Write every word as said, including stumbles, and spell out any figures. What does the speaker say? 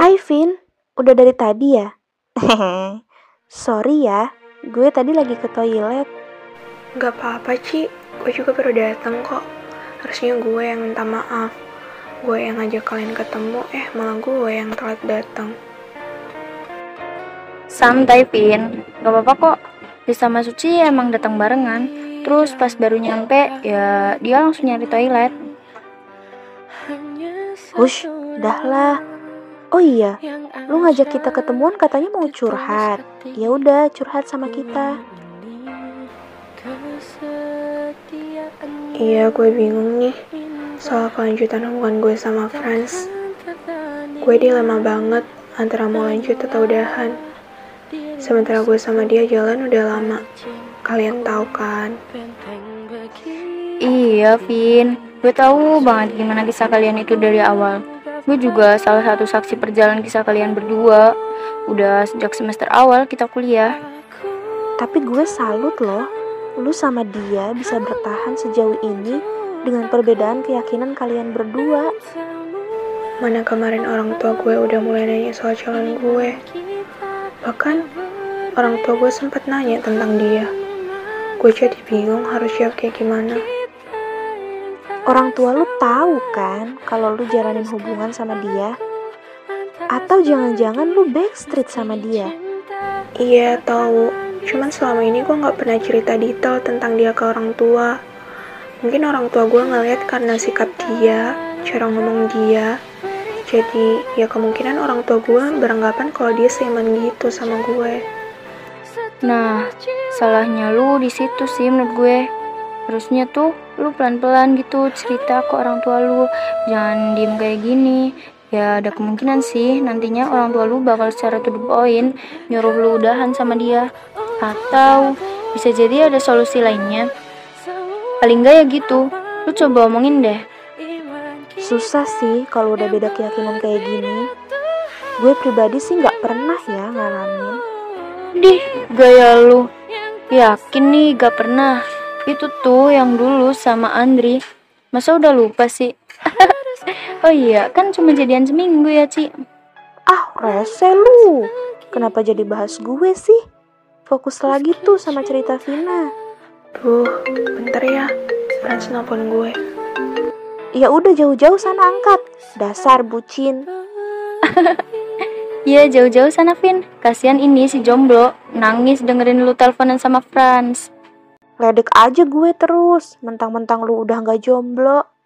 Hai Vin, udah dari tadi ya? Sorry ya, gue tadi lagi ke toilet. Gak apa-apa Ci, gue juga baru datang kok. Harusnya gue yang minta maaf. Gue yang ngajak kalian ketemu, eh malah gue yang telat datang. Santai Vin, gak apa-apa kok. Lisa sama Suci emang datang barengan. Terus pas baru nyampe, ya dia langsung nyari toilet. Hush, dah lah. Oh iya, lu ngajak kita ketemuan katanya mau curhat. Ya udah, curhat sama kita. Iya, gue bingung nih soal kelanjutan hubungan gue sama Franz. Gue dilema banget antara mau lanjut atau udahan. Sementara gue sama dia jalan udah lama. Kalian tahu kan? Iya, Vin. Gue tahu banget gimana kisah kalian itu dari awal. Gue juga salah satu saksi perjalanan kisah kalian berdua. Udah sejak semester awal kita kuliah. Tapi gue salut loh, lu sama dia bisa bertahan sejauh ini dengan perbedaan keyakinan kalian berdua. Mana kemarin orang tua gue udah mulai nanya soal calon gue. Bahkan orang tua gue sempat nanya tentang dia. Gue jadi bingung harus siap kayak gimana. Orang tua lu tahu kan kalau lu jalanin hubungan sama dia? Atau jangan-jangan lu backstreet sama dia? Iya tahu, cuman selama ini gue nggak pernah cerita detail tentang dia ke orang tua. Mungkin orang tua gue ngeliat karena sikap dia, cara ngomong dia. Jadi ya kemungkinan orang tua gue beranggapan kalau dia seiman gitu sama gue. Nah, salahnya lu di situ sih menurut gue. Harusnya tuh lu pelan-pelan gitu cerita ke orang tua lu, jangan diem kayak gini. Ya ada kemungkinan sih nantinya orang tua lu bakal secara to the point nyuruh lu udahan sama dia. Atau bisa jadi ada solusi lainnya. Paling gak ya gitu, lu coba omongin deh. Susah sih kalau udah beda keyakinan kayak gini. Gue pribadi sih gak pernah ya ngalamin. Dih gaya lu, yakin nih gak pernah? Itu tuh yang dulu sama Andri. Masa udah lupa sih? Oh iya, kan cuma jadian seminggu ya, Ci. Ah, rese lu. Kenapa jadi bahas gue sih? Fokus lagi tuh sama cerita Vina. Duh, bentar ya. Franz nelfon gue. Ya udah jauh-jauh sana angkat. Dasar bucin. Ya jauh-jauh sana, Vin. Kasian ini si jomblo, nangis dengerin lu teleponan sama Franz. Ledek aja gue terus, mentang-mentang lu udah gak jomblo.